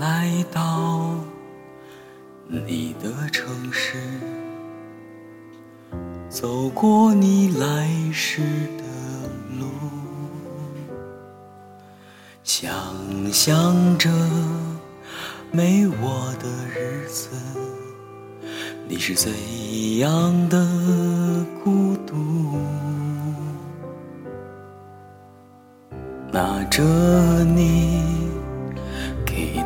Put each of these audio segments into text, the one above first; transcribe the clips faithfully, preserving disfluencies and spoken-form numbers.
来到你的城市，走过你来时的路，想象着没我的日子，你是怎样的孤独，拿着你给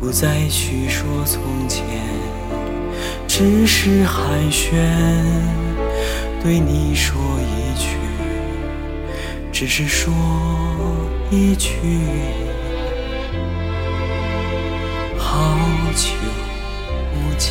不再去说从前，只是寒暄，对你说一句，只是说一句，好久不见。